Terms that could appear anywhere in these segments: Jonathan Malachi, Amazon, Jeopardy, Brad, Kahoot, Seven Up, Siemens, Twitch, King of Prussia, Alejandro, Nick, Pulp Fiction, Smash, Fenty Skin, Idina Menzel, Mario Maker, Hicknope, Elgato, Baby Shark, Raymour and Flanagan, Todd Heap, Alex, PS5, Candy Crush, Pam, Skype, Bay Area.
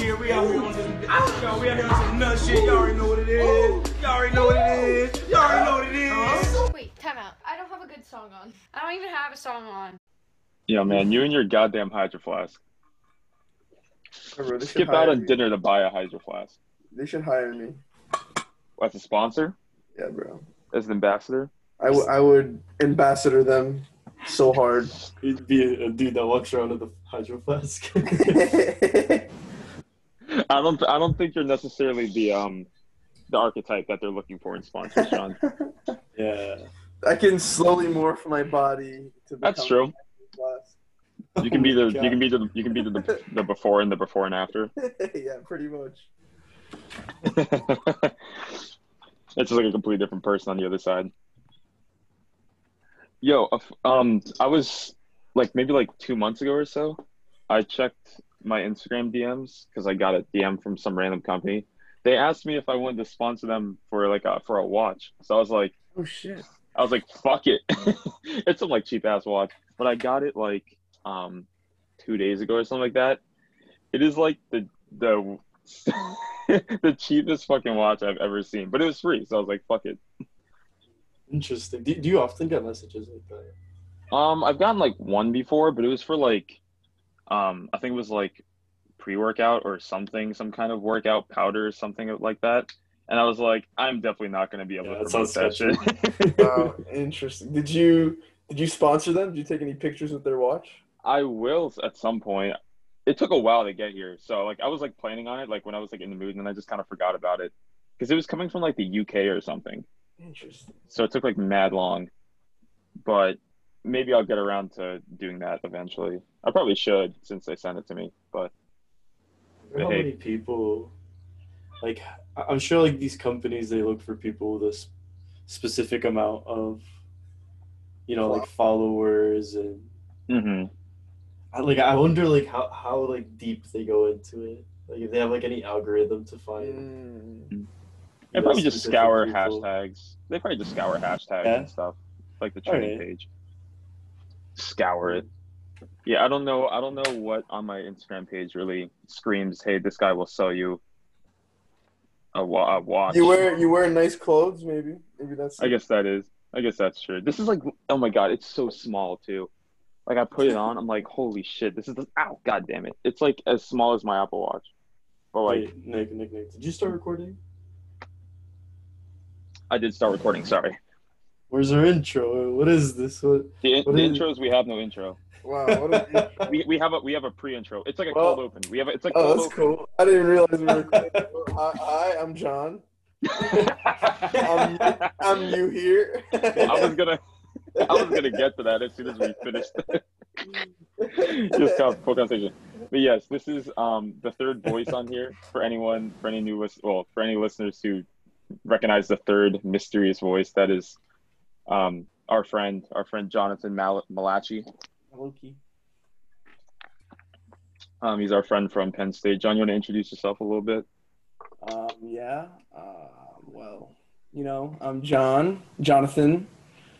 We out here on this. Yo, we out here on some nut shit. Y'all already know what it is. Y'all already know what it is. Y'all already know what it is. Wait, time out. I don't have a good song on. I don't even have a song on. Yeah, man, you and your goddamn Hydro Flask. Really skip out on dinner to buy a Hydro Flask. They should hire me. That's a sponsor? Yeah, bro. As an ambassador? I would ambassador them so hard. You'd be a dude that walks around with a Hydro Flask. I don't think you're necessarily the archetype that they're looking for in sponsors, John. Yeah. I can slowly morph my body to become. That's true. You can be the before and the before and after. Yeah, pretty much. It's just like a completely different person on the other side. Yo, I was like maybe like 2 months ago or so, I checked my Instagram DMs because I got a DM from some random company. They asked me if I wanted to sponsor them for like for a watch. So I was like, oh shit. I was like, fuck it. It's some like cheap ass watch, but I got it like 2 days ago or something like that. It is like the the cheapest fucking watch I've ever seen, but it was free, so I was like, fuck it. Interesting. Do you often get messages like that? I've gotten like one before, but it was for like I think it was like pre-workout or something, some kind of workout powder or something like that. And I was like, I'm definitely not going to be able to promote that shit. Wow, interesting. Did you sponsor them? Did you take any pictures with their watch? I will at some point. It took a while to get here, so like I was like planning on it, like when I was like in the mood, and then I just kind of forgot about it because it was coming from like the UK or something. Interesting. So it took like mad long, but maybe I'll get around to doing that eventually. I probably should since they sent it to me. But how many people? Like I'm sure like these companies, they look for people with a specific amount of, you know, like followers and I wonder like how like deep they go into it, like if they have like any algorithm to find they probably just scour people. Hashtags they probably just scour hashtags and stuff like the trending page, scour it. Yeah, I don't know what on my Instagram page really screams, hey, this guy will sell you a watch. You wear nice clothes, maybe that's it. I guess that's true. This is like, oh my god, it's so small too. Like I put it on, I'm like, holy shit, this is ow, god damn it. It's like as small as my Apple Watch. But like, hey, Nick, did you start recording? I did start recording, sorry. Where's our intro? What is this? What is intros, we have no intro. Wow, what an intro. we have a pre-intro. It's like a cold open. We have a, it's like cold that's open. Cool. I didn't realize we were recording. Hi, I'm John. I'm new here. I was gonna get to that as soon as we finished. Just full conversation. But yes, this is the third voice on here for any listeners who recognize the third mysterious voice. That is our friend Jonathan Malachi. Malachi. He's our friend from Penn State. John, you want to introduce yourself a little bit? Well, you know, I'm John. Jonathan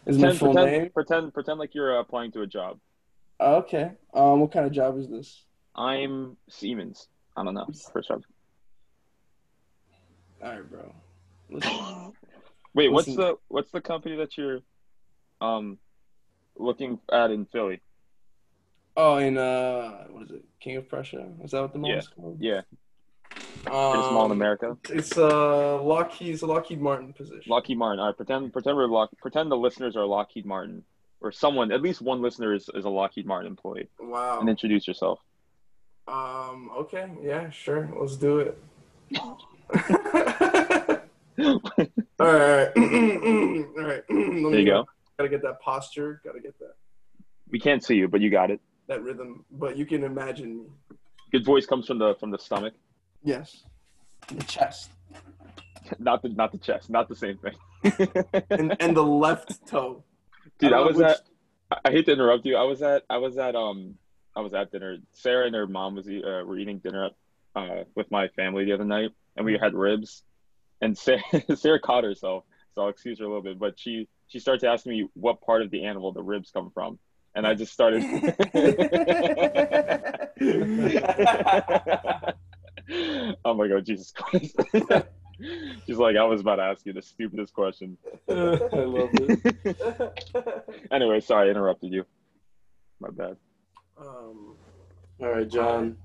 is my full name. Pretend like you're applying to a job. Okay. What kind of job is this? I'm Siemens. I don't know. First job. All right, bro. Listen. Wait, what's the company that you're looking at in Philly? Oh, in what is it? King of Prussia? Is that what the mall is called? Yeah. Pretty small in America. It's a Lockheed Martin position. Lockheed Martin. All right, pretend we're pretend the listeners are Lockheed Martin, or someone. At least one listener is a Lockheed Martin employee. Wow. And introduce yourself. Okay. Yeah. Sure. Let's do it. All right. All right. There you go. Gotta get that posture. Gotta get that. We can't see you, but you got it. That rhythm, but you can imagine me. Good voice comes from the stomach. Yes, the chest. Not the chest. Not the same thing. and the left toe. Dude, I hate to interrupt you. I was at dinner. Sarah and her mom were eating dinner with my family the other night, and we had ribs. And Sarah caught herself, so I'll excuse her a little bit. But she starts asking me what part of the animal the ribs come from. And I just started. Oh my God, Jesus Christ. She's like, I was about to ask you the stupidest question. I love it. Anyway, sorry, I interrupted you. My bad. All right, John.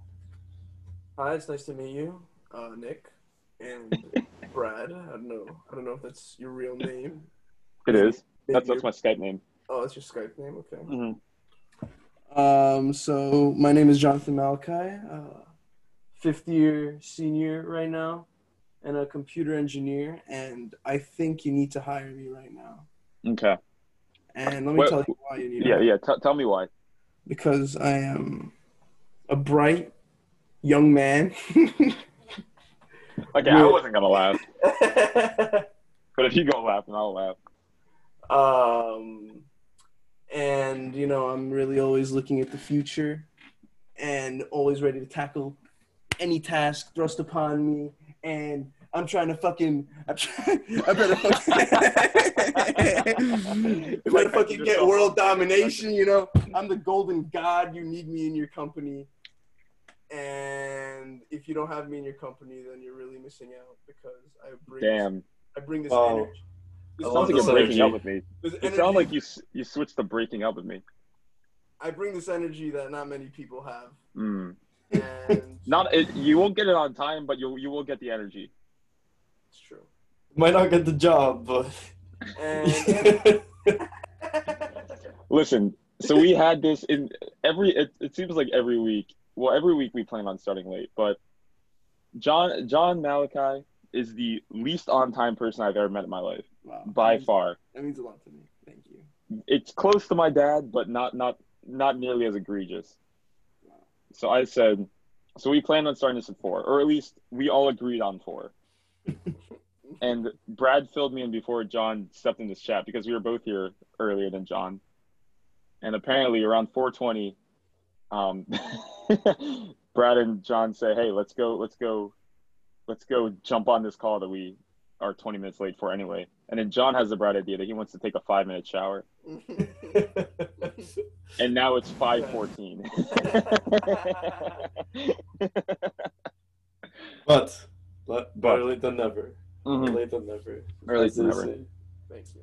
Hi, it's nice to meet you, Nick and Brad. I don't know if that's your real name. It is. That's my Skype name. Oh, that's your Skype name. Okay. Mm-hmm. So my name is Jonathan Malachi, fifth year senior right now, and a computer engineer, and I think you need to hire me right now. Okay. And let me tell you why you need to hire me. Tell me why. Because I am a bright young man. Okay, I wasn't going to laugh. But if you go laugh, then I'll laugh. And, you know, I'm really always looking at the future and always ready to tackle any task thrust upon me. And I'm trying to fucking get world domination, you know. I'm the golden god. You need me in your company. And if you don't have me in your company, then you're really missing out, because I bring this energy. It sounds like you're breaking up with me. It sounds like you switched to breaking up with me. I bring this energy that not many people have. Mm. And you won't get it on time, but you will get the energy. It's true. Might not get the job, but listen. So we had this in every. It seems like every week. Well, every week we plan on starting late, but John Malachi is the least on-time person I've ever met in my life. Wow. By far. That means a lot to me. Thank you. It's close to my dad, but not nearly as egregious. So I said, so we planned on starting this at 4, or at least we all agreed on 4. And Brad filled me in before John stepped in this chat, because we were both here earlier than John. And apparently around 4:20, Brad and John say, hey, let's go jump on this call that we are 20 minutes late for anyway. And then John has the bright idea that he wants to take a 5-minute shower. And now it's 5:14. But early than never. Mm-hmm. Early than never. Early than never. Thank you.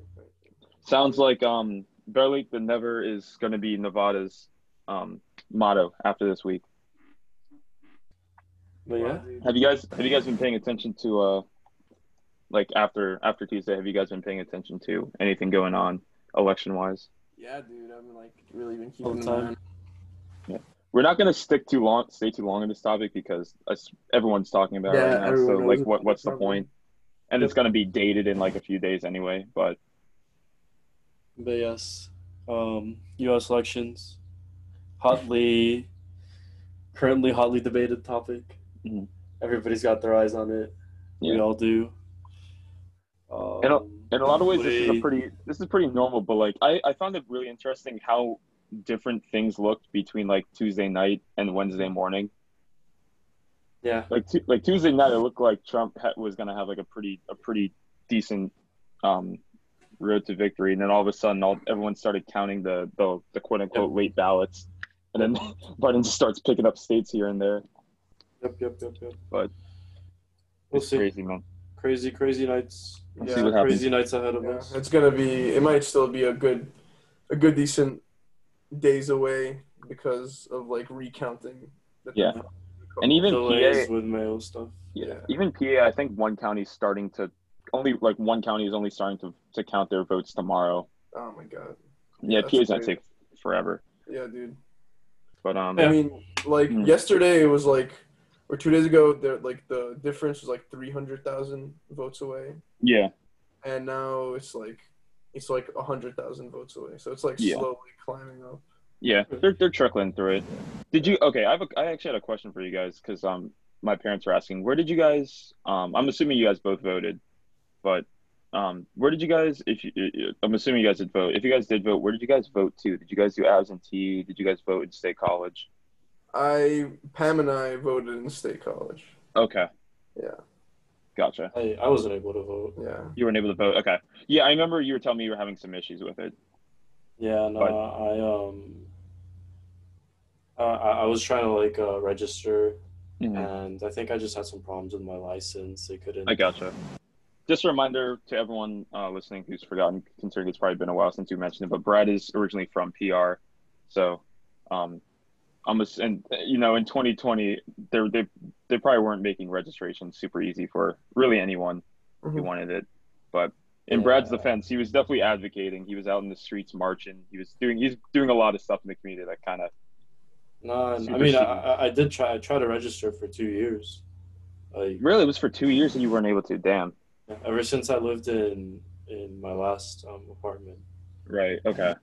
Sounds like better late than never is going to be Nevada's motto after this week. But yeah, have you guys been paying attention to like after Tuesday? Have you guys been paying attention to anything going on election wise? Yeah, dude, I've been really been keeping time. Yeah. We're not gonna stay too long on this topic, because everyone's talking about it right now. So what's the point? And it's gonna be dated in a few days anyway. But yes, U.S. elections, currently hotly debated topic. Mm-hmm. Everybody's got their eyes on it. Yeah. We all do. In a lot of ways, this is pretty normal, but I found it really interesting how different things looked between Tuesday night and Wednesday morning. Yeah. Tuesday night, it looked like Trump was gonna have a pretty decent road to victory, and then all of a sudden, everyone started counting the quote unquote late ballots, and then Biden just starts picking up states here and there. Yep. But it's crazy, man. Crazy nights. Yeah, crazy nights ahead of us. It's gonna be. It might still be a good decent days away because of recounting. And even delays PA with mail stuff. Yeah. Even PA, I think one county is only starting to count their votes tomorrow. Oh my God. Yeah, PA's gonna take forever. Yeah, dude. But I mean, yesterday it was or 2 days ago, the difference was 300,000 votes away. Yeah. And now it's 100,000 votes away. So it's slowly climbing up. Yeah, they're trickling through it. Did you? Okay, I actually had a question for you guys, because my parents were asking, where did you guys? I'm assuming you guys both voted, but where did you guys? I'm assuming you guys did vote. If you guys did vote, where did you guys vote to? Did you guys do absentee? Did you guys vote in state college? Pam and I voted in State College. Okay. Yeah. Gotcha. I wasn't able to vote. Yeah. You weren't able to vote? Okay. Yeah, I remember you were telling me you were having some issues with it. Yeah, no, I was trying to register Mm-hmm. And I think I just had some problems with my license. They couldn't. I gotcha. Just a reminder to everyone listening who's forgotten, considering it's probably been a while since you mentioned it, but Brad is originally from PR. So, and you know, in 2020, they probably weren't making registration super easy for really anyone who wanted it. But in Brad's defense, he was definitely advocating. He was out in the streets marching. He's doing a lot of stuff in the community that kind of. No, I mean, I did try. I tried to register for 2 years. Really, it was for 2 years and you weren't able to. Damn. Ever since I lived in my last apartment. Right. Okay.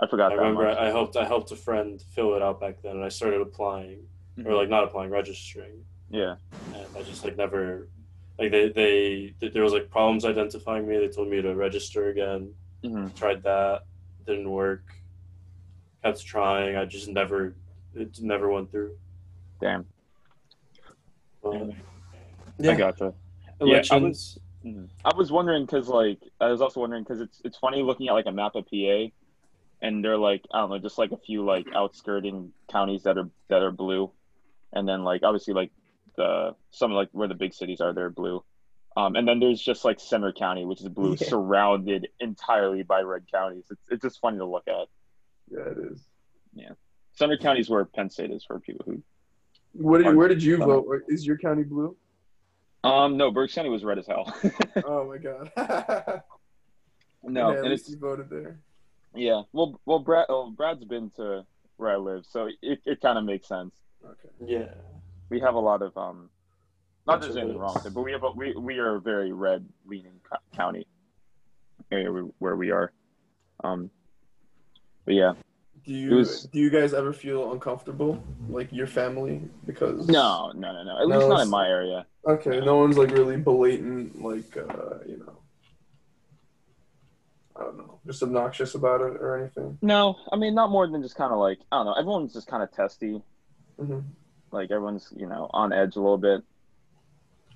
I forgot. I remember I helped a friend fill it out back then, and I started applying, or like not applying, registering. Yeah. And I just like never, like there was like problems identifying me. They told me to register again. Tried that, didn't work. Kept trying. I just never. It never went through. Damn. Yeah. I gotcha. Elections. Yeah, I was wondering because, like, it's funny looking at like a map of PA, and they're like, I don't know, just like a few like outskirting counties that are blue, and then like obviously like some like where the big cities are, they're blue, and then there's just like Center County, which is blue, surrounded entirely by red counties. It's just funny to look at. Yeah, it is. Yeah. Center County is where Penn State is for people who. Where did you vote? Is your county blue? No, Berks County was red as hell. Oh my god. No, yeah, and it's you voted there. Yeah, well, Brad's been to where I live, so it kind of makes sense. Okay. Yeah. We have a lot of not there's anything wrong with it, but we are a very red leaning county area where we are. But yeah. Do you guys ever feel uncomfortable, like your family, because no. At least not in my area. Okay, no one's like really blatant, like you know, I don't know, just obnoxious about it or anything. No, I mean not more than just kind of like I don't know. Everyone's just kind of testy, like everyone's you know on edge a little bit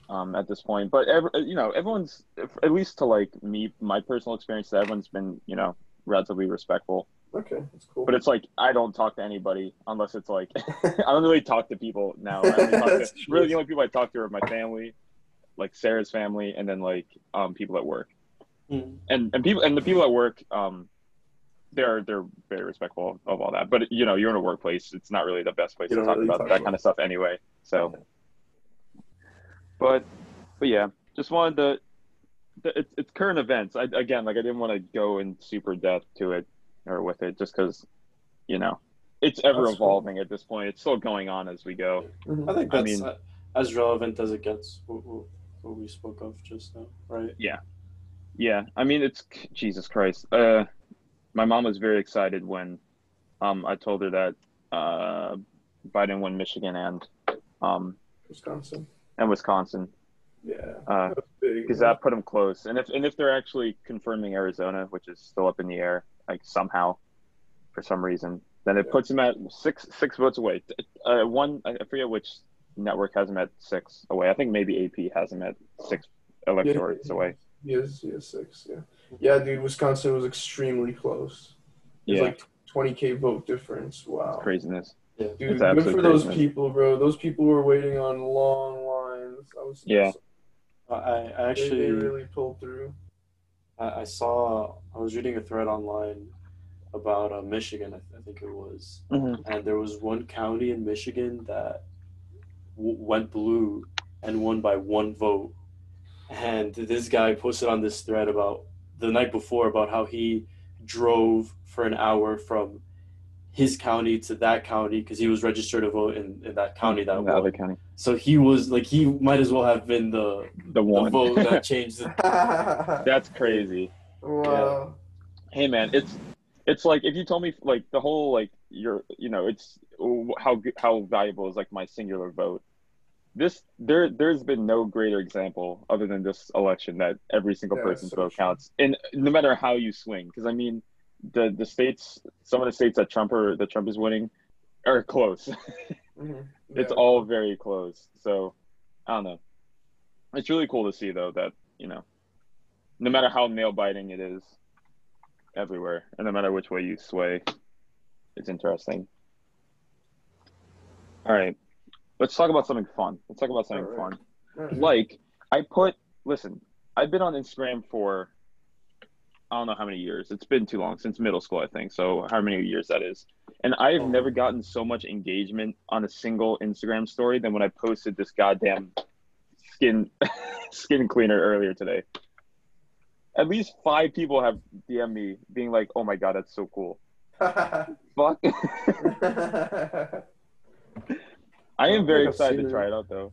at this point. But everyone's at least to like me, my personal experience, that everyone's been you know relatively respectful. Okay, that's cool. But it's like I don't talk to anybody unless it's like I don't really talk to people now. Really, the only people I talk to are my family, like Sarah's family, and then like people at work. And the people at work, they're very respectful of all that. But you know, you're in a workplace; it's not really the best place to talk about that kind of stuff anyway. So, but yeah, just wanted to. It's current events. I didn't want to go in super depth to it. Or with it, just because, you know, it's ever evolving at this point. It's still going on as we go. I think that's as relevant as it gets. What we spoke of just now, right? Yeah. I mean, it's Jesus Christ. My mom was very excited when, I told her that Biden won Michigan and Wisconsin. Yeah, because that put them close. And if they're actually confirming Arizona, which is still up in the air. Like somehow, for some reason, then it puts him at six votes away. I forget which network has him at 6 away. I think maybe AP has him at 6 electorates away. Yes, 6. Yeah, dude, Wisconsin was extremely close. It's like 20,000 vote difference. Wow, it's craziness. Yeah. Dude, good for those people, bro. Those people were waiting on long lines. I actually they really pulled through. I was reading a thread online about Michigan, I think it was, and there was one county in Michigan that went blue and won by 1 vote. And this guy posted on this thread about the night before about how he drove for an hour from his county to that county because he was registered to vote in that county that won. Other county. So he was like, he might as well have been the one the vote that changed it. That's crazy. Wow. Yeah. Hey man, it's like if you told me like the whole like your you know it's how valuable is like my singular vote. This there's been no greater example other than this election that every single person's vote counts, and no matter how you swing, because I mean. The states, some of the states that Trump is winning, are close. It's all very close. So, I don't know. It's really cool to see though that you know, no matter how nail biting it is, everywhere, and no matter which way you sway, it's interesting. All right, Let's talk about something fun. Let's talk about something fun. Right. Like, I've been on Instagram for, I don't know how many years. It's been too long, since middle school, I think. So how many years that is. And I have never gotten so much engagement on a single Instagram story than when I posted this goddamn skin cleaner earlier today. At least 5 people have DM'd me being like, oh my God, that's so cool. Fuck. I am very excited to try it out though.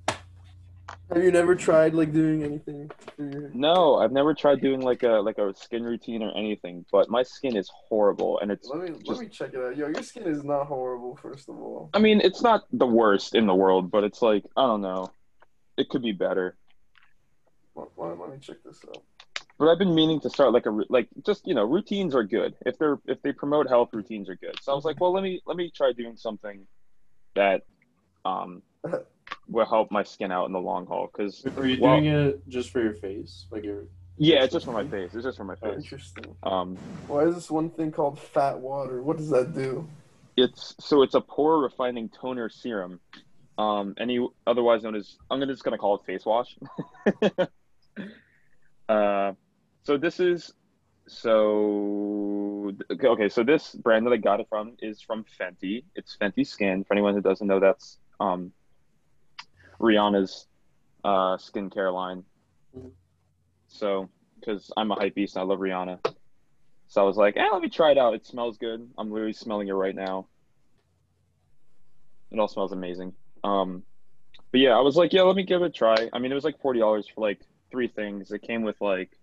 Have you never tried like doing anything? No, I've never tried doing like a skin routine or anything. But my skin is horrible, and it's. Let me check it out. Yo, your skin is not horrible. First of all, I mean, it's not the worst in the world, but it's like I don't know, it could be better. Let me check this out. But I've been meaning to start routines are good if they promote health. Routines are good. So I was like, well, let me try doing something that, will help my skin out in the long haul. Cause are you doing it just for your face? Yeah, it's just for my face. It's just for my face. Interesting. Why is this one thing called fat water? What does that do? It's a pore refining toner serum. Otherwise known as, I'm just gonna call it face wash. So this brand that I got it from is from Fenty. It's Fenty Skin. For anyone who doesn't know, that's Rihanna's skincare line. Mm-hmm. So, because I'm a hype beast and I love Rihanna. So I was like, let me try it out. It smells good. I'm literally smelling it right now. It all smells amazing. But yeah, I was like, let me give it a try. I mean, it was like $40 for like 3 things. It came with like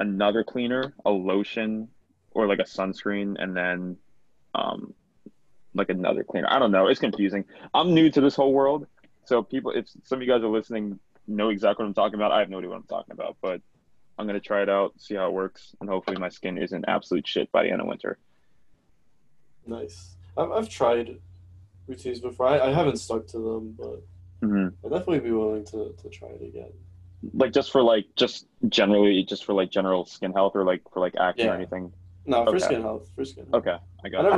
another cleaner, a lotion, or like a sunscreen, and then like another cleaner. I don't know. It's confusing. I'm new to this whole world. So people, if some of you guys are listening, know exactly what I'm talking about. I have no idea what I'm talking about, but I'm going to try it out, see how it works. And hopefully my skin isn't absolute shit by the end of winter. Nice. I've tried routines before. I haven't stuck to them, but I'll definitely be willing to try it again. Just for general skin health or for acne or anything. No, for skin health. Okay, I got it.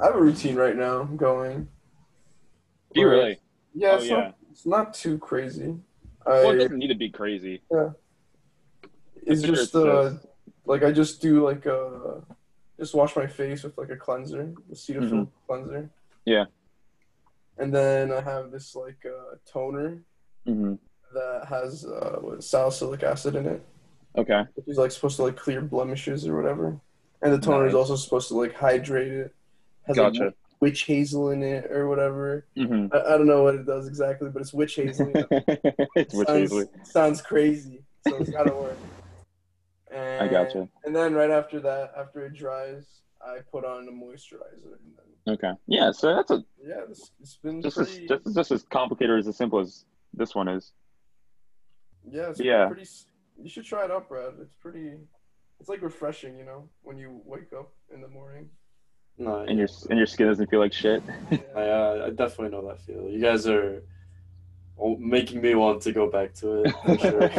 I have a routine right now going. Do you really? Yeah, it's not too crazy. Well, it doesn't need to be crazy. Yeah. It's just, I just do, just wash my face with, a cleanser, a Cetaphil cleanser. Yeah. And then I have this, toner that has salicylic acid in it. Okay. Which is supposed to clear blemishes or whatever, and the toner is also supposed to hydrate it. Has witch hazel in it or whatever. Mm-hmm. I don't know what it does exactly, but it's witch hazel. Sounds crazy, so it's gotta work. And, I gotcha. And then right after that, after it dries, I put on a moisturizer. And then, yeah. So that's it's been just as complicated or as simple as this one is. Yeah. Pretty. You should try it out, Brad. It's refreshing, when you wake up in the morning. No, and your skin doesn't feel like shit. Yeah. I definitely know that feel. You guys are making me want to go back to it. For sure.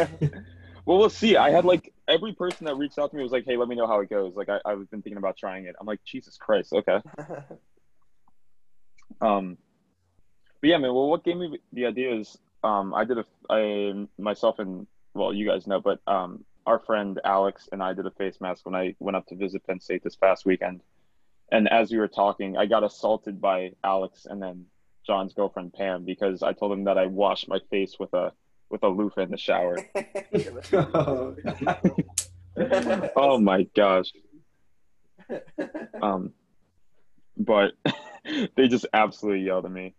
Well, we'll see. I had every person that reached out to me was like, "Hey, let me know how it goes." I've been thinking about trying it. I'm like, Jesus Christ, okay. But yeah, man. Well, what gave me the idea is you guys know, but our friend Alex and I did a face mask when I went up to visit Penn State this past weekend. And as we were talking, I got assaulted by Alex and then John's girlfriend, Pam, because I told him that I washed my face with a loofah in the shower. Oh my gosh. But they just absolutely yelled at me.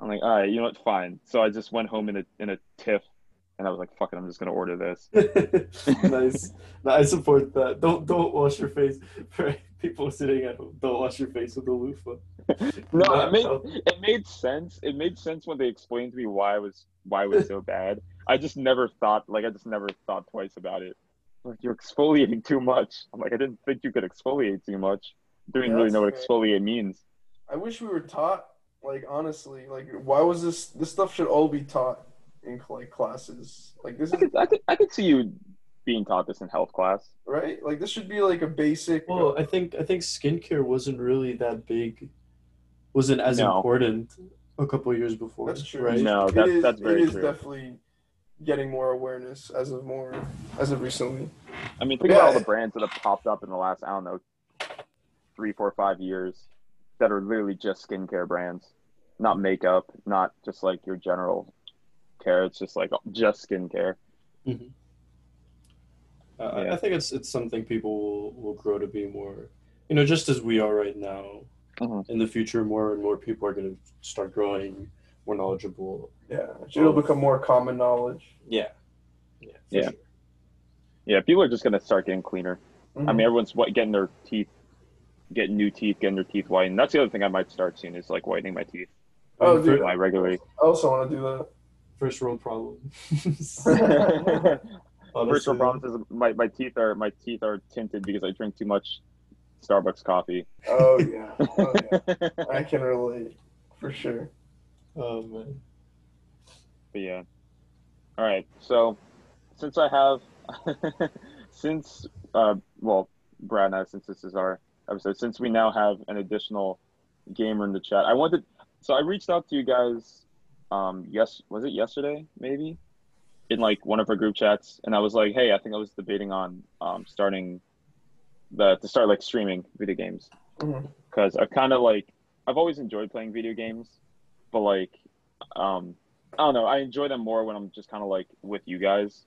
I'm like, all right, you know what? Fine. So I just went home in a tiff. And I was like, fuck it, I'm just going to order this. Nice. I support that. Don't wash your face. For people sitting at home, don't wash your face with a loofah. No, it made sense. It made sense when they explained to me why it was so bad. I just never thought twice about it. Like, you're exfoliating too much. I'm like, I didn't think you could exfoliate too much. I didn't really know what exfoliate means. I wish we were taught, honestly, why was this stuff should all be taught. In classes this I could see you being taught this in health class, right? This should be a basic. Well, I think skincare wasn't really that big wasn't as important a couple of years before. That's true. Right? No, that's very true. It is definitely getting more awareness as of recently. I mean, think about all the brands that have popped up in the last, I don't know, 3, 4, 5 years that are literally just skincare brands, not makeup, not just like your general care. It's just like just skincare. Mm-hmm. I think it's something people will grow to be more, just as we are right now. Mm-hmm. In the future, more and more people are going to start growing more knowledgeable. Yeah, it'll become more common knowledge. Yeah. Sure. Yeah, people are just going to start getting cleaner. Mm-hmm. I mean, everyone's getting their teeth, getting new teeth, getting their teeth whitened. That's the other thing I might start soon is like whitening my teeth. Oh, dude, I regularly. I also want to do that. First world problem. First world problem is my teeth are tinted because I drink too much Starbucks coffee. Oh yeah. I can relate for sure. Oh man. But yeah. All right. So since I have, Brad and I, since this is our episode, since we now have an additional gamer in the chat, I reached out to you guys. Was it yesterday? Maybe in like one of our group chats, and I was like, hey, I think I was debating on starting to start like streaming video games, because I've kind of like I've always enjoyed playing video games, but like I don't know, I enjoy them more when I'm just kind of like with you guys,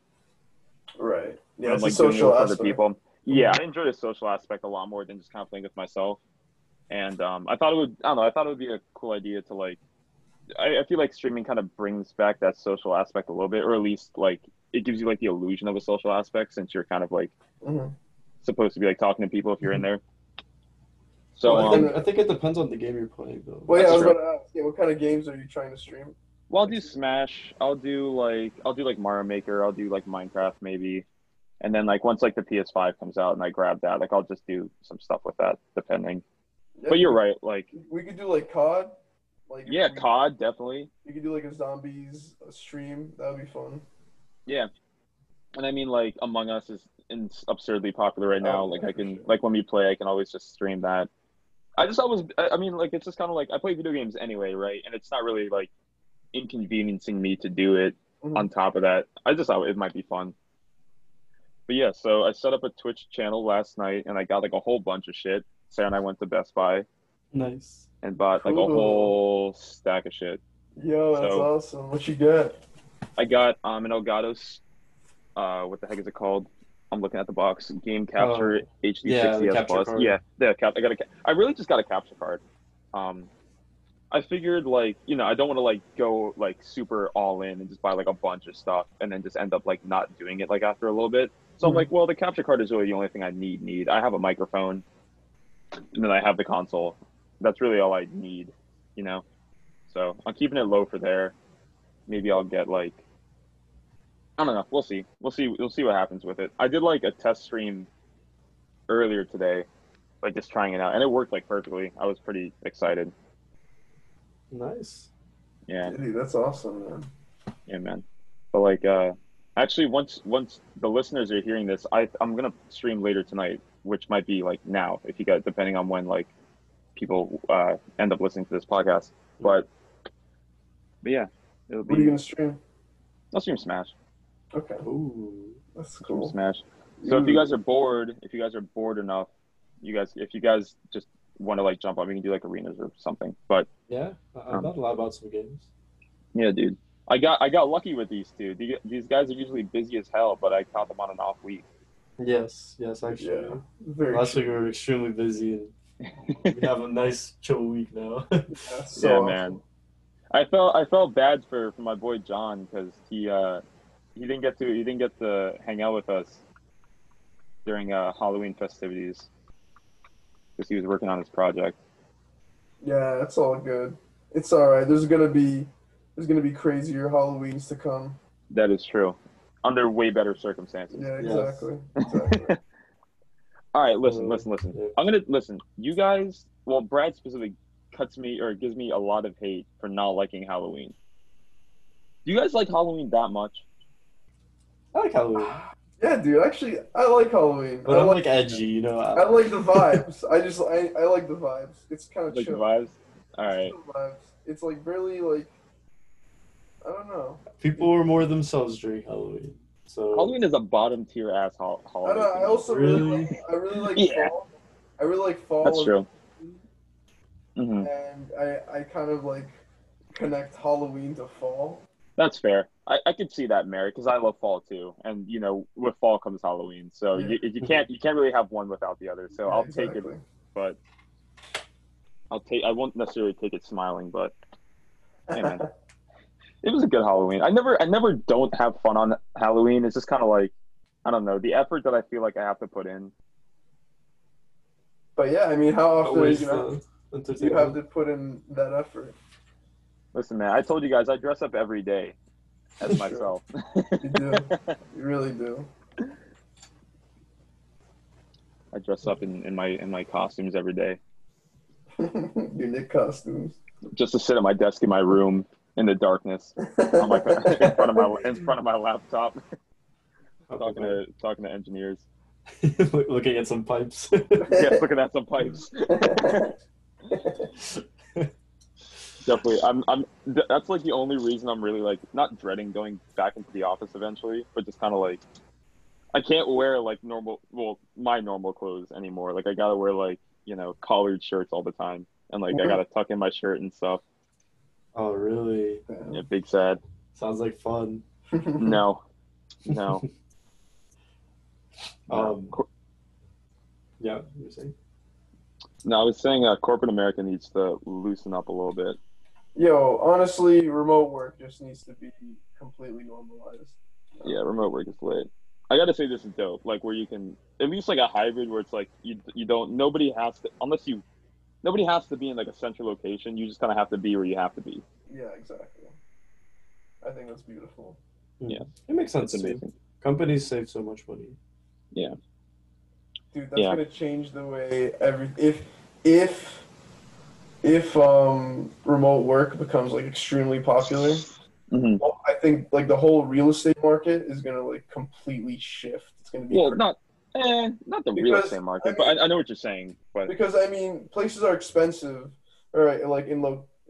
right? Yeah, it's like a social aspect. Other people. Yeah, I enjoy the social aspect a lot more than just kind of playing with myself. And I thought it would be a cool idea to like I feel like streaming kind of brings back that social aspect a little bit, or at least like it gives you like the illusion of a social aspect, since you're kind of like supposed to be like talking to people if you're in there. So I think it depends on the game you're playing though. Well, yeah, I was about to ask, what kind of games are you trying to stream? Well, I'll do Smash. I'll do like Mario Maker. I'll do like Minecraft maybe, and then like once like the PS5 comes out and I grab that, like I'll just do some stuff with that depending. Yeah, but you're right, like we could do like COD. Like COD definitely. You could do like a zombies stream. That would be fun. Yeah, and I mean like Among Us is absurdly popular right now. Like I can like when we play, I can always just stream that. It's just kind of like I play video games anyway, right? And it's not really like inconveniencing me to do it. On top of that, I just thought it might be fun. But yeah, so I set up a Twitch channel last night, and I got like a whole bunch of shit. Sarah and I went to Best Buy. Nice. And bought like a whole stack of shit. Yo, that's awesome. What you got? I got an Elgato's. What the heck is it called? I'm looking at the box. Game capture HD 60s Plus. Card. Yeah, I really just got a capture card. I figured like I don't want to like go like super all in and just buy like a bunch of stuff and then just end up like not doing it like after a little bit. So I'm like, well, the capture card is really the only thing I need. I have a microphone, and then I have the console. That's really all I need, so I'm keeping it low for there. Maybe I'll get like, I don't know. We'll see what happens with it. I did like a test stream earlier today, like just trying it out, and it worked like perfectly. I was pretty excited. Nice. Yeah. Dude, that's awesome, man. Yeah, man. But like, actually once the listeners are hearing this, I'm going to stream later tonight, which might be like now, if you guys, depending on when, like, people end up listening to this podcast, but yeah, it'll be. What are you gonna stream? I'll stream Smash. Okay. Ooh, that's cool. Smash. So if you guys are bored enough, if you guys just want to like jump on, we can do like arenas or something. But yeah, I'm not allowed about some games. Yeah, dude, I got lucky with these two. These guys are usually busy as hell, but I caught them on an off week. Yes, actually. Yeah. Last week we were extremely busy. We have a nice chill week now. Man, I felt bad for my boy John, because he didn't get to hang out with us during Halloween festivities because he was working on his project. Yeah, that's all good. It's all right. There's gonna be crazier Halloweens to come. That is true, under way better circumstances. Yeah, exactly. Yes. Exactly. All right, listen. You guys, well, Brad specifically cuts me or gives me a lot of hate for not liking Halloween. Do you guys like Halloween that much? I like Halloween. Yeah, dude, actually, I like Halloween. But I'm like edgy, I like the vibes. I like the vibes. It's kind of chill. Like the vibes? All right. It's like really like, I don't know. People were more themselves during Halloween. So Halloween is a bottom tier ass holiday. I also really like yeah. fall. I really like fall. That's true. Mm-hmm. And I kind of like connect Halloween to fall. That's fair. I could see that, Mary, because I love fall too. And you know, with fall comes Halloween. So yeah. you can't really have one without the other. So yeah, I'll take it, but I won't necessarily take it smiling, but hey, man. It was a good Halloween. I never don't have fun on Halloween. It's just kind of like, I don't know, the effort that I feel like I have to put in. But yeah, I mean, how often do you have to put in that effort? Listen, man, I told you guys I dress up every day as myself. You do. You really do. I dress up in my costumes every day. Your Nick costumes. Just to sit at my desk in my room. In the darkness, on my in front of my laptop, talking to engineers, looking at some pipes. Yeah, looking at some pipes. Definitely, I'm. That's like the only reason I'm really like not dreading going back into the office eventually, but just kind of like, I can't wear like my normal clothes anymore. Like I gotta wear like collared shirts all the time, and like I gotta tuck in my shirt and stuff. Oh, really? Yeah, big sad. Sounds like fun. No. Yeah, you were saying? No, I was saying corporate America needs to loosen up a little bit. Yo, honestly, remote work just needs to be completely normalized. Yeah, remote work is lit. I gotta say this is dope, like where you can, at least like a hybrid where it's like nobody has to be in like a central location. You just kind of have to be where you have to be. Yeah, exactly. I think that's beautiful. Yeah, it makes sense. It's amazing. Companies save so much money. Yeah. Dude, that's gonna change the way if remote work becomes like extremely popular. Mm-hmm. Well, I think like the whole real estate market is gonna like completely shift. It's gonna be real estate market, but I know what you're saying. But because I mean, places are expensive, right? Like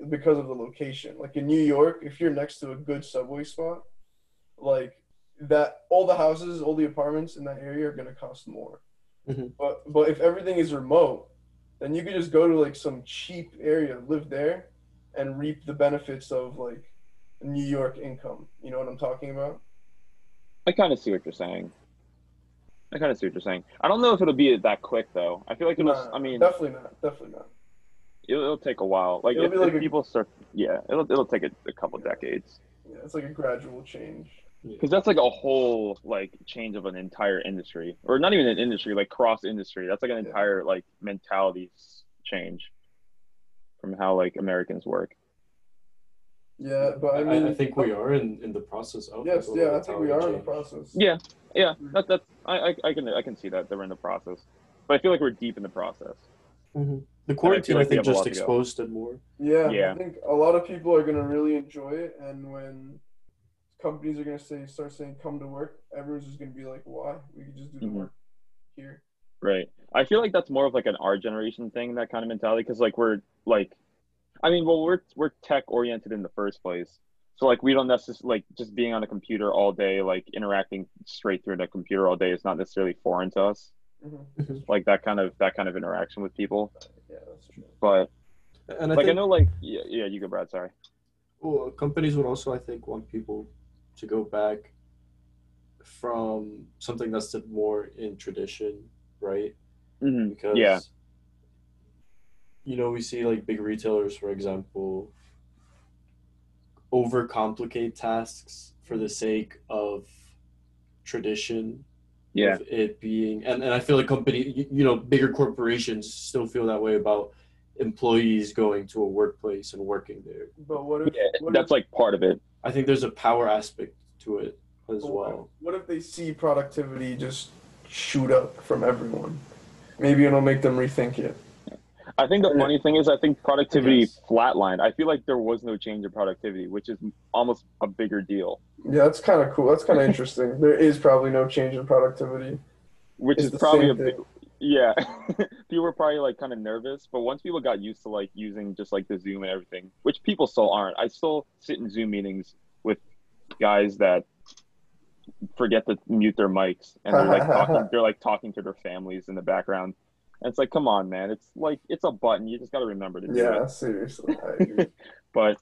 because of the location. Like in New York, if you're next to a good subway spot, like that, all the houses, all the apartments in that area are gonna cost more. Mm-hmm. But if everything is remote, then you could just go to like some cheap area, live there, and reap the benefits of like New York income. You know what I'm talking about? I kind of see what you're saying. I don't know if it'll be that quick though. I feel like definitely not. It'll take a while. Like if people start, it'll take a couple decades. Yeah, it's like a gradual change. Because that's like a whole like change of an entire industry, or not even an industry, like cross industry. That's like an entire like mentality change from how like Americans work. Yeah, but I mean, I think we are in the process of. Yes, yeah, I think we are in the process. Yeah, yeah, that's I can see that they're in the process, but I feel like we're deep in the process. Mm-hmm. The quarantine, I think just exposed it more. Yeah, I think a lot of people are gonna really enjoy it, and when companies are gonna start saying come to work, everyone's just gonna be like, why? We can just do the work here. Right. I feel like that's more of like an our generation thing, that kind of mentality, because like we're like. I mean, well, we're tech-oriented in the first place. So, like, we don't necessarily, like, just being on a computer all day, like, interacting straight through the computer all day is not necessarily foreign to us. Mm-hmm. Like, that kind of interaction with people. Yeah, that's true. But, and I think, I know, like, yeah, you go, Brad, sorry. Well, companies would also, I think, want people to go back from something that's more in tradition, right? Mm-hmm. Because... Yeah. You know, we see like big retailers, for example, overcomplicate tasks for the sake of tradition. Yeah. Of it being, and I feel like bigger corporations still feel that way about employees going to a workplace and working there. But what if like part of it. I think there's a power aspect to it as well. What if they see productivity just shoot up from everyone? Maybe it'll make them rethink it. I think the funny thing is, I think productivity flatlined. I feel like there was no change in productivity, which is almost a bigger deal. Yeah, that's kind of cool. That's kind of interesting. There is probably no change in productivity, which is probably a big, Yeah. People were probably like kind of nervous, but once people got used to like using just like the Zoom and everything, which people still aren't. I still sit in Zoom meetings with guys that forget to mute their mics and they're like talking to their families in the background. And it's like, come on, man. It's like, it's a button. You just got to remember to do it. Yeah, seriously. I agree. But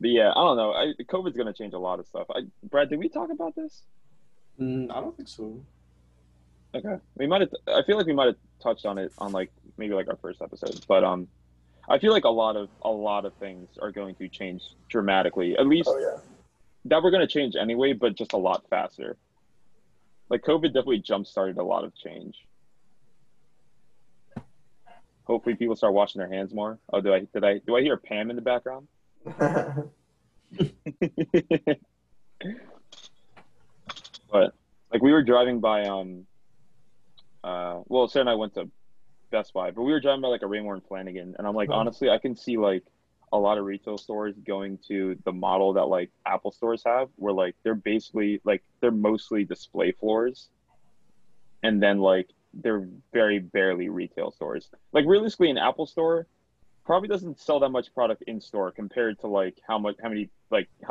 yeah, I don't know. COVID's going to change a lot of stuff. Brad, did we talk about this? I don't think so. Okay. I feel like we might have touched on it on like maybe like our first episode, but I feel like a lot of things are going to change dramatically. At least that we're going to change anyway, but just a lot faster. Like COVID definitely jump-started a lot of change. Hopefully people start washing their hands more. Oh, do I hear Pam in the background? But like we were driving by Sarah and I went to Best Buy, but we were driving by like a Raymour and Flanagan, and I'm like, honestly, I can see like a lot of retail stores going to the model that like Apple stores have, where like they're basically like they're mostly display floors, and then like they're very barely retail stores. Like realistically, an Apple store probably doesn't sell that much product in store compared to like how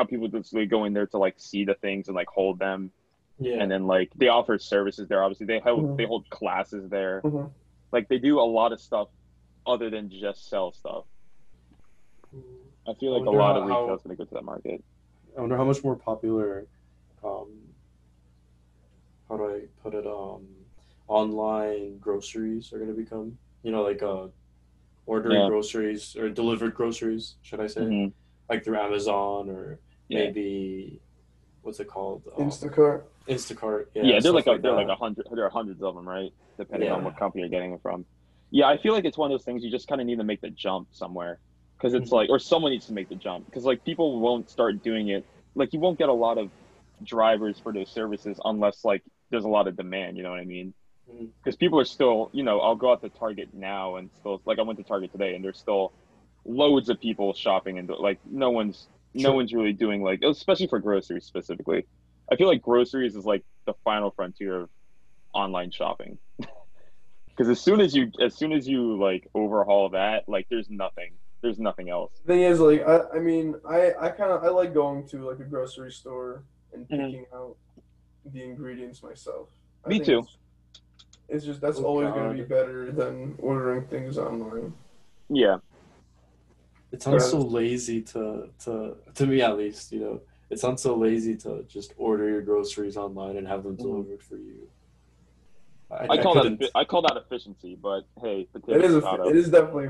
people just go in there to like see the things and like hold them. Yeah. And then like they offer services there. Obviously they hold classes there. Mm-hmm. Like they do a lot of stuff other than just sell stuff. I feel like a lot of retail is going to go to that market. I wonder how much more popular, how do I put it, online groceries are going to become. You know, like ordering groceries or delivered groceries, should I say? Mm-hmm. Like through Amazon or maybe, what's it called? Instacart. Yeah, there are hundreds of them, right? Depending on what company you're getting them from. Yeah, I feel like it's one of those things you just kind of need to make the jump somewhere. Because it's like, or someone needs to make the jump. Because like people won't start doing it. Like you won't get a lot of drivers for those services unless like there's a lot of demand. You know what I mean? Because people are still, you know, I'll go out to Target now and still, like I went to Target today and there's still loads of people shopping and like no one's really doing like, especially for groceries specifically. I feel like groceries is like the final frontier of online shopping. Because as soon as you like overhaul that, like there's nothing. There's nothing else. The thing is, like, I like going to like a grocery store and picking out the ingredients myself. Me too. It's just that's always going to be better than ordering things online. Yeah. It sounds so lazy to me, at least, you know. It sounds so lazy to just order your groceries online and have them delivered for you. I call that efficiency, but hey, it is definitely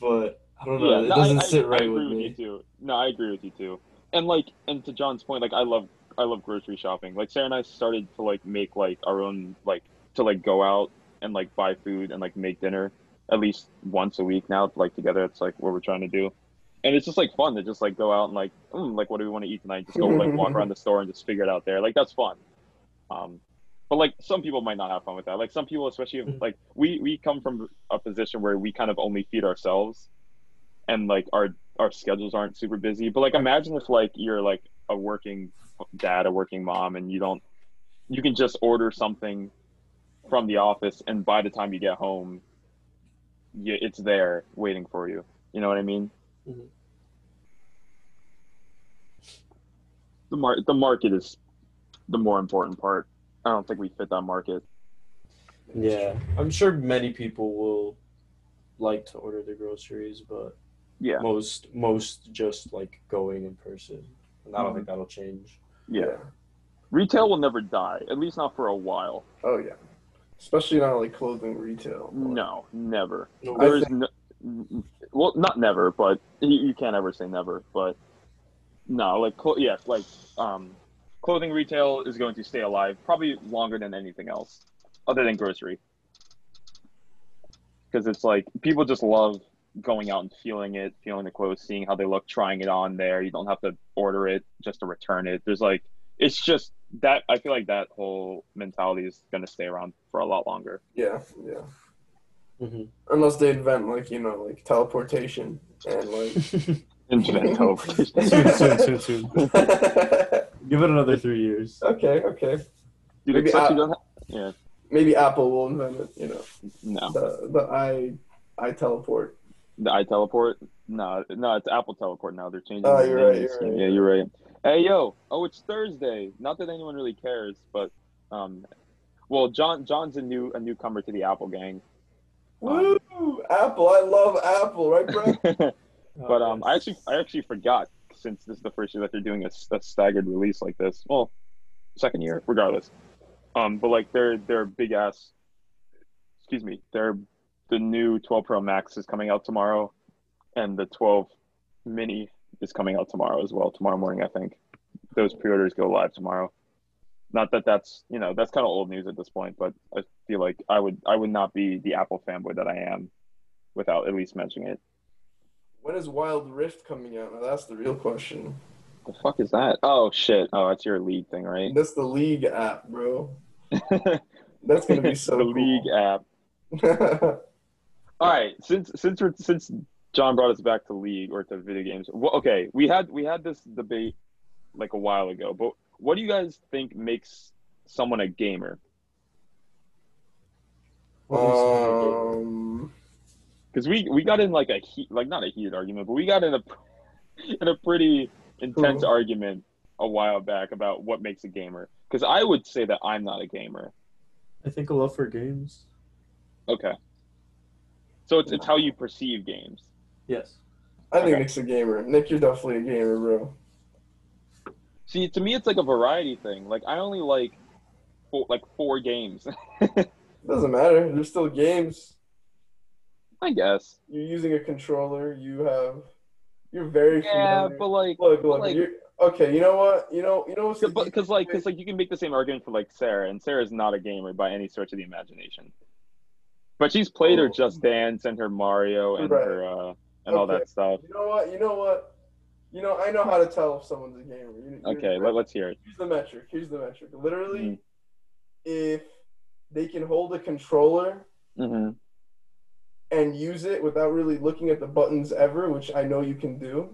but I don't know. It doesn't sit right with me. No, I agree with you too. And like, and to John's point, like I love grocery shopping. Like Sarah and I started to like make like our own like to like go out and like buy food and like make dinner at least once a week now. Like together, it's like what we're trying to do, and it's just like fun to just like go out and like like what do we want to eat tonight? Just go like walk around the store and just figure it out there. Like that's fun. But, like, some people might not have fun with that. Like, some people, especially, like, we come from a position where we kind of only feed ourselves and, like, our schedules aren't super busy. But, like, imagine if, like, you're, like, a working dad, a working mom, and you can just order something from the office, and by the time you get home, it's there waiting for you. You know what I mean? Mm-hmm. The market is the more important part. I don't think we fit that market. Yeah, I'm sure many people will like to order their groceries, but most just like going in person. And I don't think that'll change. Yeah. Retail will never die, at least not for a while. Oh, yeah. Especially not like clothing retail. No, never. Not never, but you can't ever say never. But no, like, clothing retail is going to stay alive probably longer than anything else other than grocery. Because it's like people just love going out and feeling the clothes, seeing how they look, trying it on there. You don't have to order it just to return it. There's like, it's just that I feel like that whole mentality is going to stay around for a lot longer. Yeah. Yeah. Mm-hmm. Unless they invent like, you know, like teleportation and like. Invent teleportation. soon. Give it another 3 years. Okay. Dude, maybe except you don't have, Yeah. Maybe Apple will invent it, you know. No. The i teleport. The I teleport? No, it's Apple teleport now. They're changing. Oh, you're right. Yeah, you're right. Hey, yo. Oh, it's Thursday. Not that anyone really cares, but well, John's a newcomer to the Apple gang. Woo! Apple, I love Apple, right, bro? But I actually forgot, since this is the first year that they're doing a staggered release like this. Well, second year, regardless. But like they're big ass. Excuse me. The new 12 Pro Max is coming out tomorrow, and the 12 Mini is coming out tomorrow as well. Tomorrow morning, I think. Those pre-orders go live tomorrow. Not that that's kind of old news at this point, but I feel like I would not be the Apple fanboy that I am without at least mentioning it. When is Wild Rift coming out? Now that's the real question. The fuck is that? Oh shit! Oh, that's your League thing, right? That's the League app, bro. That's gonna be so cool. League app. All right, since John brought us back to League or to video games, well, okay, we had this debate like a while ago, but what do you guys think makes someone a gamer? Because we got in like we got in a pretty intense argument a while back about what makes a gamer. Because I would say that I'm not a gamer. I think a love for games. Okay. So it's how you perceive games. Yes. I think Nick's a gamer. Nick, you're definitely a gamer, bro. See, to me, it's like a variety thing. Like, I only like four games. Doesn't matter. They're still games. I guess. You're using a controller. You're very familiar. Yeah, but like... Look, okay, you know what? You know what's... Because, like, you can make the same argument for, like, Sarah, and Sarah's not a gamer by any stretch of the imagination. But she's played her Just Dance and her Mario and all that stuff. You know what? You know, I know how to tell if someone's a gamer. Let's hear it. Here's the metric. Literally, if they can hold a controller and use it without really looking at the buttons ever, which I know you can do.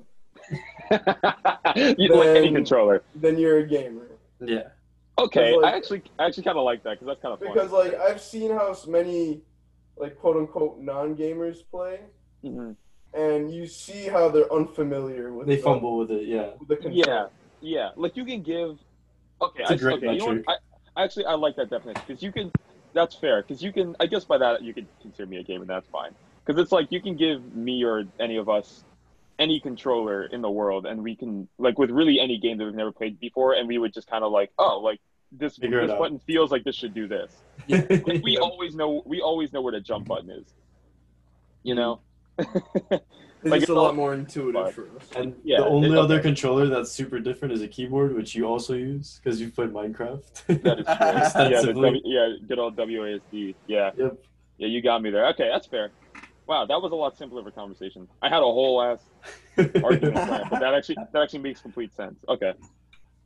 You like any controller. Then you're a gamer. Yeah. Okay, like, I actually kind of like that because that's kind of fun. Because like I've seen how many like quote unquote non-gamers play, and you see how they're unfamiliar with. They fumble with it, yeah. With the yeah. Like you can give. Okay, it's a great metric. You know what? I like that definition because you can. That's fair because you can. I guess by that you could consider me a gamer. That's fine because it's like you can give me or any of us any controller in the world, and we can like with really any game that we've never played before, and we would just kind of like, oh, like this button feels like this should do this. Yeah. Like, we always know where the jump button is. You know, it's a lot more intuitive for us. And the only other controller that's super different is a keyboard, which you also use because you've played Minecraft. That is true. Extensively. Good old WASD. Yeah. Yep. Yeah, you got me there. Okay, that's fair. Wow, that was a lot simpler of a conversation. I had a whole ass argument plan, but that actually makes complete sense. Okay.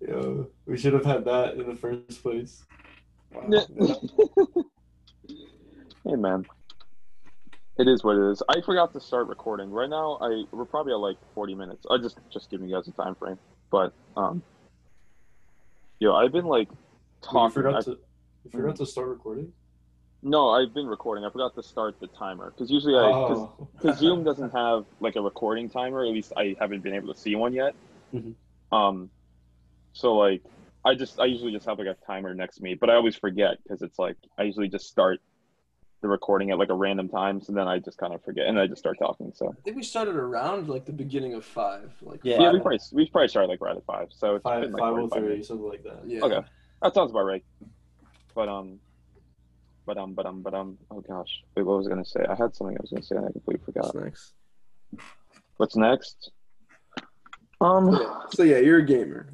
Yo, we should have had that in the first place. Wow. Yeah. Hey man, it is what it is. I forgot to start recording. Right now, we're probably at like 40 minutes. I just giving you guys a time frame, but I've been like talking. You forgot to start recording. No, I've been recording. I forgot to start the timer because usually because Zoom doesn't have like a recording timer. At least I haven't been able to see one yet. Mm-hmm. So like I usually just have like a timer next to me, but I always forget because it's like I usually just start the recording at like a random time, so then I just kind of forget and I just start talking. So I think we started around like the beginning of 5. Like yeah, we probably started like right at 5. So it's 5:03, something like that. Yeah. Okay, that sounds about right. But oh gosh, wait, what was I gonna say? I had something I was gonna say and I completely forgot. What's next? So yeah, you're a gamer.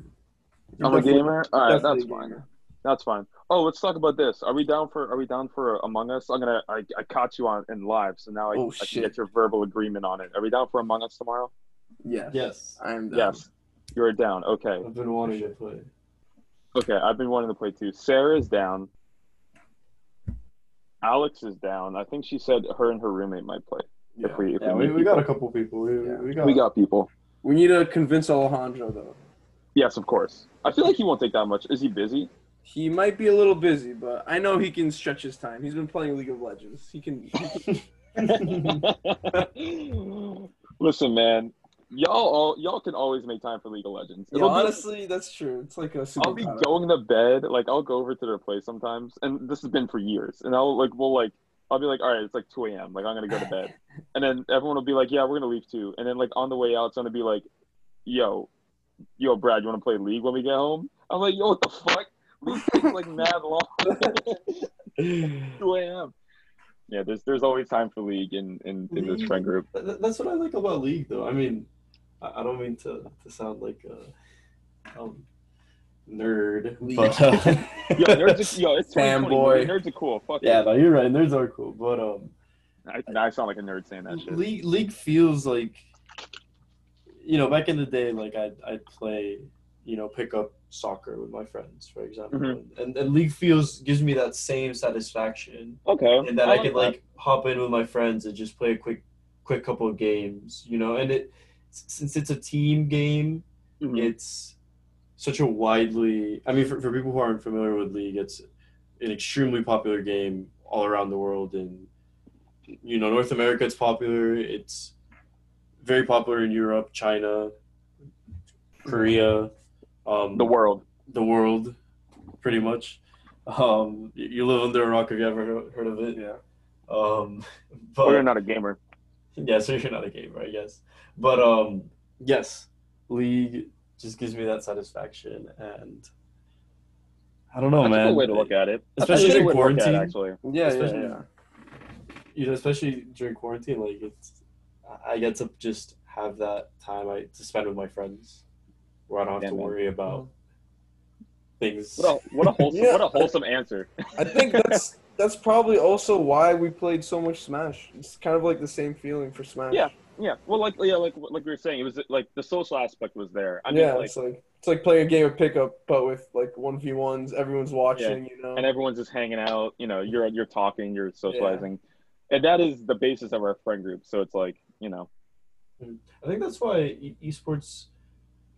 I'm a gamer. All right, that's fine. That's fine. Oh, let's talk about this. Are we down for Among Us? I caught you on in live, so now I can get your verbal agreement on it. Are we down for Among Us tomorrow? Yes. I'm down. Yes. You're down. Okay. I've been wanting to play. Okay, I've been wanting to play too. Sarah's down. Alex is down. I think she said her and her roommate might play. Yeah. We got a couple people. We got people. We need to convince Alejandro though. Yes, of course. I feel like he won't take that much. Is he busy? He might be a little busy, but I know he can stretch his time. He's been playing League of Legends. He can. Listen, man, y'all can always make time for League of Legends. Yeah, honestly, that's true. It's like a super. I'll be going to bed, like I'll go over to their place sometimes, and this has been for years. And I'll be like, all right, it's like 2 a.m. Like, I'm going to go to bed. And then everyone will be like, yeah, we're going to leave too. And then, like, on the way out, it's going to be like, yo, Brad, you want to play League when we get home? I'm like, yo, what the fuck? League takes, like, mad long. 2 a.m. Yeah, there's always time for League in this friend group. That's what I like about League, though. I mean, I don't mean to sound like a nerd. But, it's fanboy. Nerds are cool. Fuck yeah, no, you're right. Nerds are cool, but I sound like a nerd saying that shit. League feels like, you know, back in the day, like I'd play, you know, pick up soccer with my friends, for example, mm-hmm. and League gives me that same satisfaction. Okay, and that I can like hop in with my friends and just play a quick couple of games, you know. And it since it's a team game, mm-hmm. it's such a widely, I mean, for people who aren't familiar with League, it's an extremely popular game all around the world. And, you know, North America, it's popular. It's very popular in Europe, China, Korea. The world, pretty much. You live under a rock if you ever heard of it. Yeah. But you're not a gamer. Yeah, so you're not a gamer, I guess. But, yes, League just gives me that satisfaction, and I don't know, that's man. That's a good way to look at it, especially during quarantine. You know, especially during quarantine, like I get to just have that time to spend with my friends, where I don't have to worry about things. What a wholesome answer. I think that's probably also why we played so much Smash. It's kind of like the same feeling for Smash. Yeah. Yeah, well, like we were saying, it was like the social aspect was there. I mean, yeah, it's like playing a game of pickup, but with like 1v1s. Everyone's watching, yeah. You know, and everyone's just hanging out. You know, you're talking, you're socializing, yeah. And that is the basis of our friend group. So it's like, you know, I think that's why esports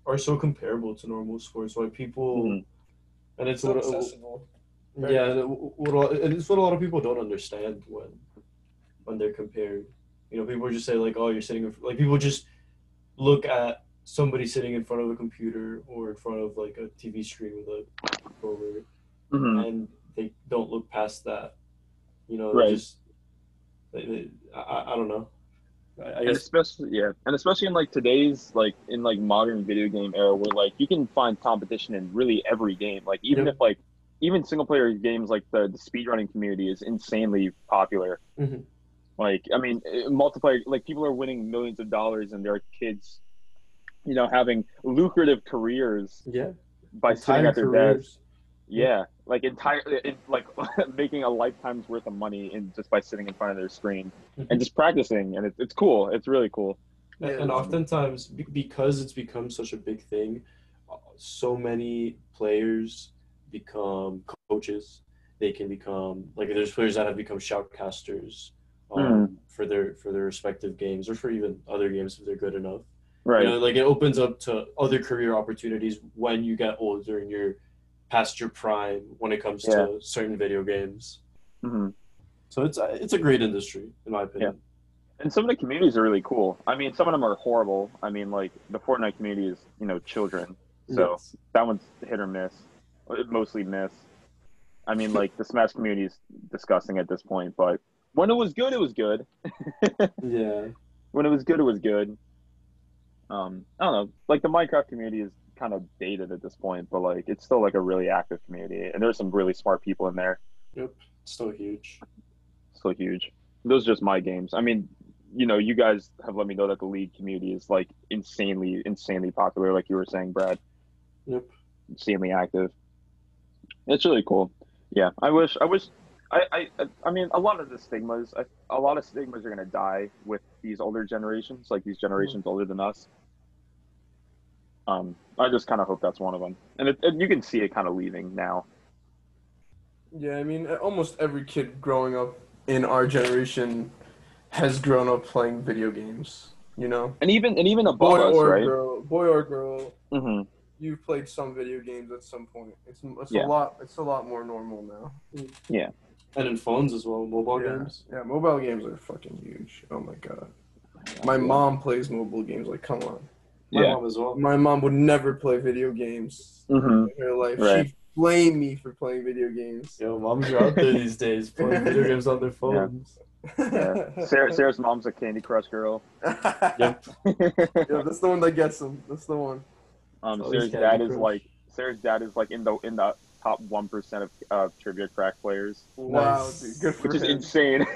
are so comparable to normal sports. Why people, mm-hmm. and it's so accessible. Right? Yeah, and it's what a lot of people don't understand when they're compared. You know, people just say, like, oh, you're sitting – like, people just look at somebody sitting in front of a computer or in front of, like, a TV screen with a controller, mm-hmm. and they don't look past that. You know, right. I don't know. I guess. And especially in, like, today's, like, in, like, modern video game era where, like, you can find competition in really every game. Like, even yep. if, like, even single-player games, like, the speedrunning community is insanely popular. Mm-hmm. Like, I mean, multiplayer, like, people are winning millions of dollars and their kids, you know, having lucrative careers by sitting at their desks. Yeah. Like, making a lifetime's worth of money just by sitting in front of their screen and just practicing. And it's cool. It's really cool. And oftentimes, because it's become such a big thing, so many players become coaches. They can become, like, there's players that have become shoutcasters. For their respective games, or for even other games if they're good enough, right? You know, like, it opens up to other career opportunities when you get older and you're past your prime when it comes to certain video games. Mm-hmm. So it's a great industry, in my opinion. Yeah. And some of the communities are really cool. I mean, some of them are horrible. I mean, like, the Fortnite community is, you know, children. So that one's hit or miss. Mostly miss. I mean, like, the Smash community is disgusting at this point, but. When it was good, it was good. Yeah. When it was good, it was good. I don't know. Like, the Minecraft community is kind of dated at this point, but, like, it's still, like, a really active community. And there's some really smart people in there. Yep. Still huge. Still huge. Those are just my games. I mean, you know, you guys have let me know that the League community is, like, insanely popular, like you were saying, Brad. Yep. Insanely active. It's really cool. Yeah. I mean, a lot of the stigmas, are going to die with these older generations, like these generations older than us. I just kind of hope that's one of them. And you can see it kind of leaving now. Yeah, I mean, almost every kid growing up in our generation has grown up playing video games, you know? And even above us, right? Boy or girl. Mm-hmm. you've played some video games at some point. It's a lot more normal now. Yeah. And in phones as well, mobile games. Yeah, mobile games are fucking huge. Oh my god. My mom plays mobile games. Like, come on. My mom as well. My mom would never play video games in her life. Right. She blamed me for playing video games. Yo, moms are out there these days playing video games on their phones. Yeah. Yeah. Sarah's mom's a Candy Crush girl. Yep. Yeah, that's the one that gets them. That's the one. Sarah's dad is like in the top 1% of Trivia Crack players. Wow, dude, good for him. Which is insane.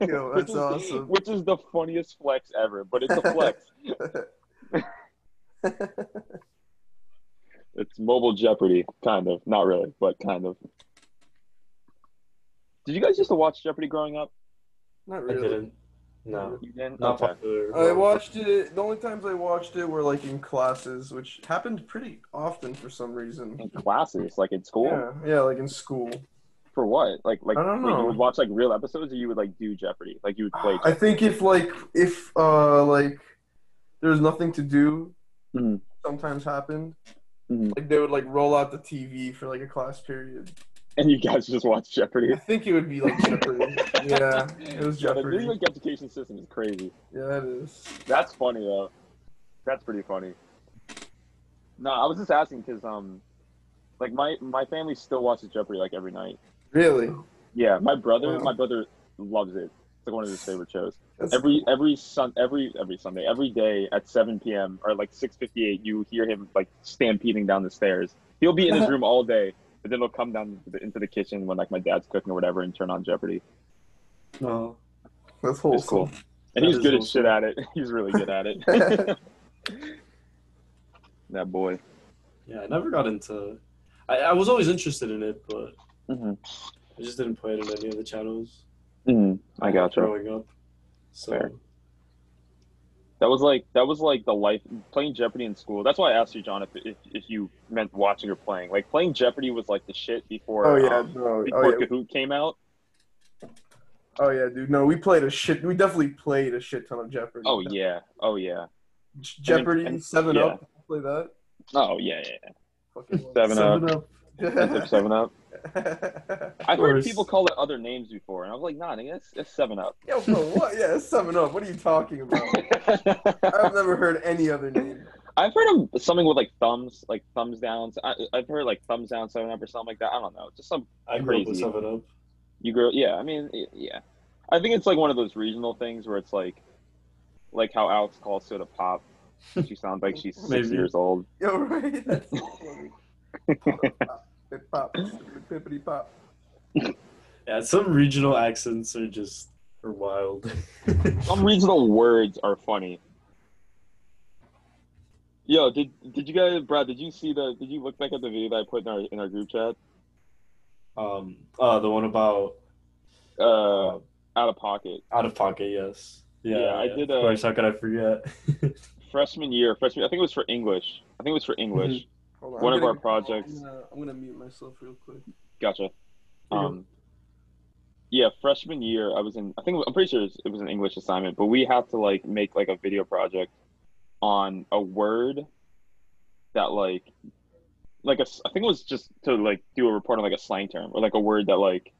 Yo, that's awesome. Which is the funniest flex ever, but it's a flex. It's mobile Jeopardy, kind of. Not really, but kind of. Did you guys used to watch Jeopardy growing up? Not really. I didn't. No. You didn't? Not popular. I watched it. The only times I watched it were like in classes, which happened pretty often for some reason. In classes, like in school. Yeah, like in school. For what? Like I don't know. Like you would watch like real episodes, or you would like do Jeopardy, like you would play. Jeopardy? I think if there's nothing to do, sometimes happened. Like they would like roll out the TV for like a class period. And you guys just watch Jeopardy? I think it would be like Jeopardy. Yeah, it was Jeopardy. The like education system is crazy. Yeah, it is. That's funny though. That's pretty funny. No, I was just asking because like my family still watches Jeopardy like every night. Really? Yeah, my brother loves it. It's like one of his favorite shows. Every Sunday, every day at 7 p.m. or like 6:58, you hear him like stampeding down the stairs. He'll be in his room all day. But then they'll come down into the kitchen when like my dad's cooking or whatever and turn on Jeopardy. Oh, that's wholesome. It's cool. And he's good as shit at it. He's really good at it. That boy. Yeah, I never got into. I was always interested in it, but I just didn't play it in any of the channels. I gotcha. Growing up, so. Fair. That was like the life playing Jeopardy in school. That's why I asked you, John, if you meant watching or playing. Like playing Jeopardy was like the shit before. Kahoot came out. Oh yeah, dude. No, we definitely played a shit ton of Jeopardy. Oh yeah. Jeopardy, and Seven Up. Play that. Oh yeah. Fucking Seven Up. That's 7-Up. I've heard people call it other names before, and I was like, nah, nigga, it's 7-Up. Yo, bro, what? Yeah, it's 7-Up. What are you talking about? I've never heard any other name. I've heard of something with, like thumbs downs. I've heard, like, thumbs down, 7-Up or something like that. I don't know. Just some crazy. I grew up with 7-Up. You grew up? Yeah, I mean, yeah. I think it's, like, one of those regional things where it's, like how Alex calls soda pop. She sounds like she's 6 years old. Yo, right? That's funny. It pops. Pippity pop. Yeah, some regional accents are wild. Some regional words are funny. Yo, did you guys, Brad? Did you look back at the video that I put in our group chat? The one about out of pocket. Yes. Yeah. I did. Of course, how could I forget? Freshman year. I think it was for English. One of our projects. I'm going to mute myself real quick. Gotcha. Yeah, freshman year, I'm pretty sure it was an English assignment, but we had to, like, make, like, a video project on a word that, like I think it was just to, like, do a report on, like, a slang term or, like, a word that, like,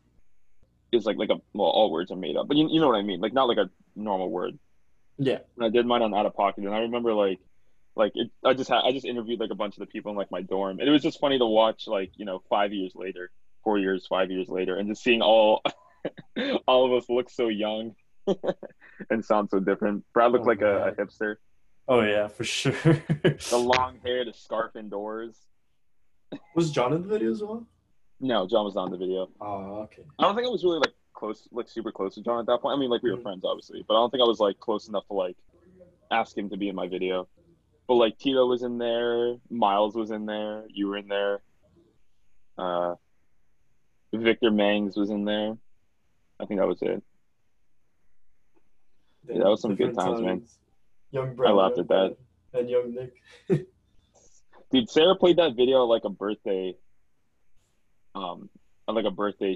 is, like all words are made up. But you know what I mean? Like, not, like, a normal word. Yeah. And I did mine on Out of Pocket, and I remember, I just interviewed like a bunch of the people in like my dorm, and it was just funny to watch, like, you know, 5 years later, 4 years, 5 years later, and just seeing all of us look so young and sound so different. Brad looked like a hipster. Oh yeah, for sure. The long hair, the scarf indoors. Was John in the video as well? No, John was not in the video. Oh, okay. I don't think I was really like close, like super close to John at that point. I mean, like we were friends obviously, but I don't think I was like close enough to like ask him to be in my video. But, like, Tito was in there, Miles was in there, you were in there, Victor Mangs was in there. I think that was it. Yeah, that was some good times, man. Young Brad, I laughed at that. And young Nick. Dude, Sarah played that video like a birthday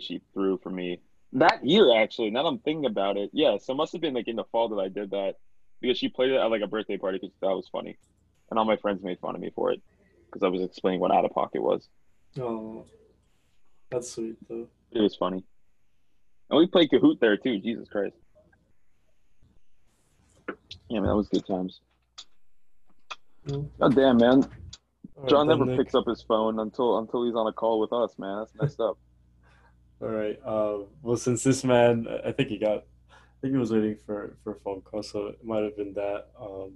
she threw for me. That year, actually, now that I'm thinking about it. Yeah, so it must have been, like, in the fall that I did that. Because she played it at, like, a birthday party because that was funny. And all my friends made fun of me for it. because I was explaining what out of pocket was. Oh, that's sweet though. It was funny. And we played Kahoot there too. Jesus Christ. Yeah, man, that was good times. God damn, man. John never picks up his phone until he's on a call with us, man. That's messed up. All right. Well, since this man, I think he was waiting for a phone call, so it might have been that. Do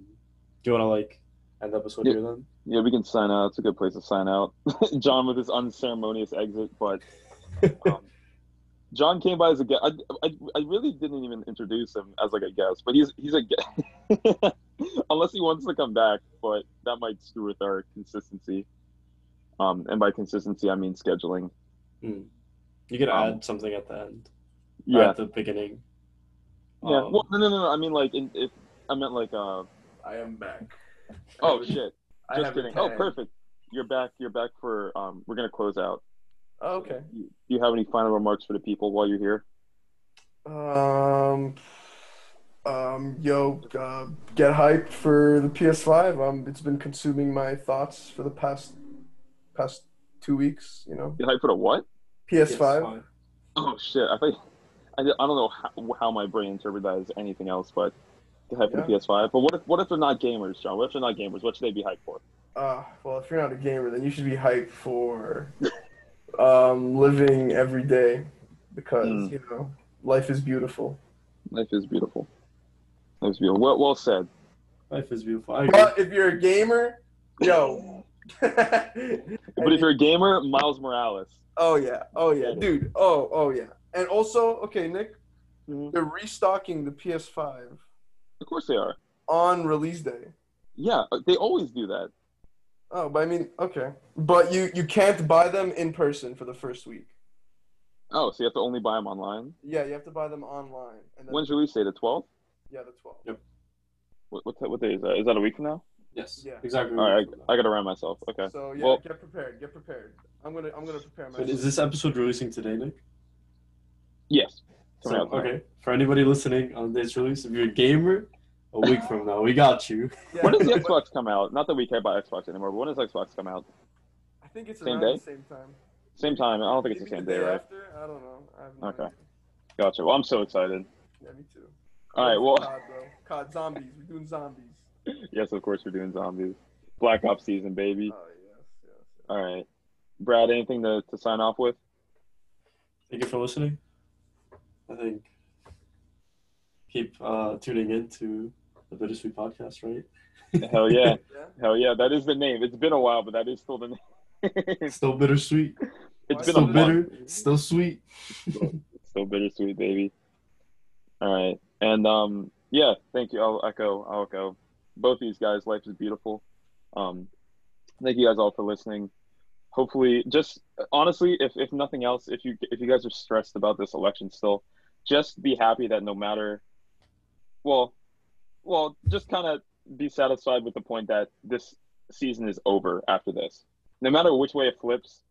you want to end the episode here then? Yeah, we can sign out. It's a good place to sign out. John with his unceremonious exit, but John came by as a guest. I really didn't even introduce him as a guest, but he's a guest. Unless he wants to come back, but that might screw with our consistency. And by consistency, I mean scheduling. Mm. You could add something at the end. Yeah. At the beginning. Yeah. Well, no. I mean, I am back. Oh shit! Just kidding. Oh, perfect. You're back. You're back for. We're gonna close out. Oh, okay. Do you have any final remarks for the people while you're here? Get hyped for the PS5. It's been consuming my thoughts for the past 2 weeks. You know. Get hyped for the what? PS5. Oh shit! I don't know how my brain interprets anything else, but get hyped for the PS5. But what if they're not gamers, John? What if they're not gamers? What should they be hyped for? Well, if you're not a gamer, then you should be hyped for living every day, because you know, life is beautiful. Life is beautiful. Life is beautiful. Well said. Life is beautiful. But if you're a gamer, yo. But if you're a gamer, Miles Morales. Oh yeah. Oh yeah, dude. Oh yeah. And also, okay, Nick, they're restocking the PS5. Of course they are. On release day. Yeah, they always do that. Oh, but I mean, okay. But you can't buy them in person for the first week. Oh, so you have to only buy them online? Yeah, you have to buy them online. And when's release day? The 12th? Yeah, the 12th. Yep. What day is that? Is that a week from now? Yes. Yeah. Exactly. All right, I gotta round myself. Okay. So yeah, get prepared. Get prepared. I'm gonna prepare myself. So is this episode releasing today, Nick? Yes. Okay. For anybody listening on this release, if you're a gamer, a week from now, we got you. Yeah. When does the Xbox come out? Not that we care about Xbox anymore, but when does Xbox come out? I think it's around the same time. Same time. I don't think it's the same day, right? After? I don't know. I have no idea. Gotcha. Well, I'm so excited. Yeah, me too. All right. Well, COD zombies. We're doing zombies. Yes, of course we're doing zombies. Black Ops season, baby. Oh yes. All right, Brad. Anything to sign off with? Thank you for listening. I think keep tuning in to the Bittersweet Podcast, right? Hell yeah. Hell yeah. That is the name. It's been a while, but that is still the name. It's still bittersweet. It's been still bitter. Still sweet. Still bittersweet, baby. All right. And yeah, thank you. I'll echo. Both of these guys, life is beautiful. Thank you guys all for listening. Hopefully, just honestly, if nothing else, if you guys are stressed about this election still, just be happy that no matter, well, just kind of be satisfied with the point that this season is over after this. No matter which way it flips,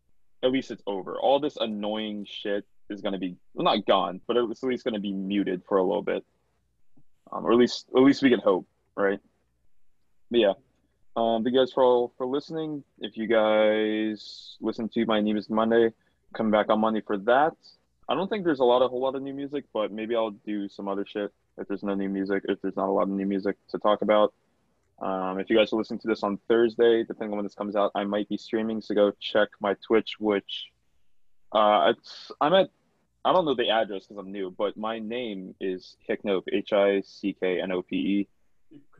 at least it's over. All this annoying shit is going to be, well, not gone, but it's at least going to be muted for a little bit. Or at least we can hope, right? But yeah. Thank you guys for listening. If you guys listen to My Name is Monday, come back on Monday for that. I don't think there's a whole lot of new music, but maybe I'll do some other shit if there's no new music, if there's not a lot of new music to talk about. If you guys are listening to this on Thursday, depending on when this comes out, I might be streaming, so go check my Twitch, which I don't know the address because I'm new, but my name is Hicknope, HICKNOPE.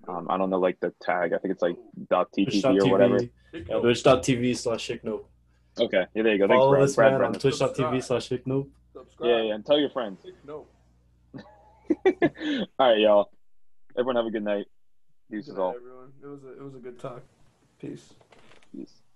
I don't know the tag. I think it's .tv or whatever. Yeah, twitch.tv/Hicknope. Okay, yeah, there you go. Follow Thanks, Brad. Brad on twitch.tv/Hicknope. Yeah, yeah, and tell your friends. All right, y'all. Everyone have a good night. Peace is all. Everyone. It was a good talk. Peace.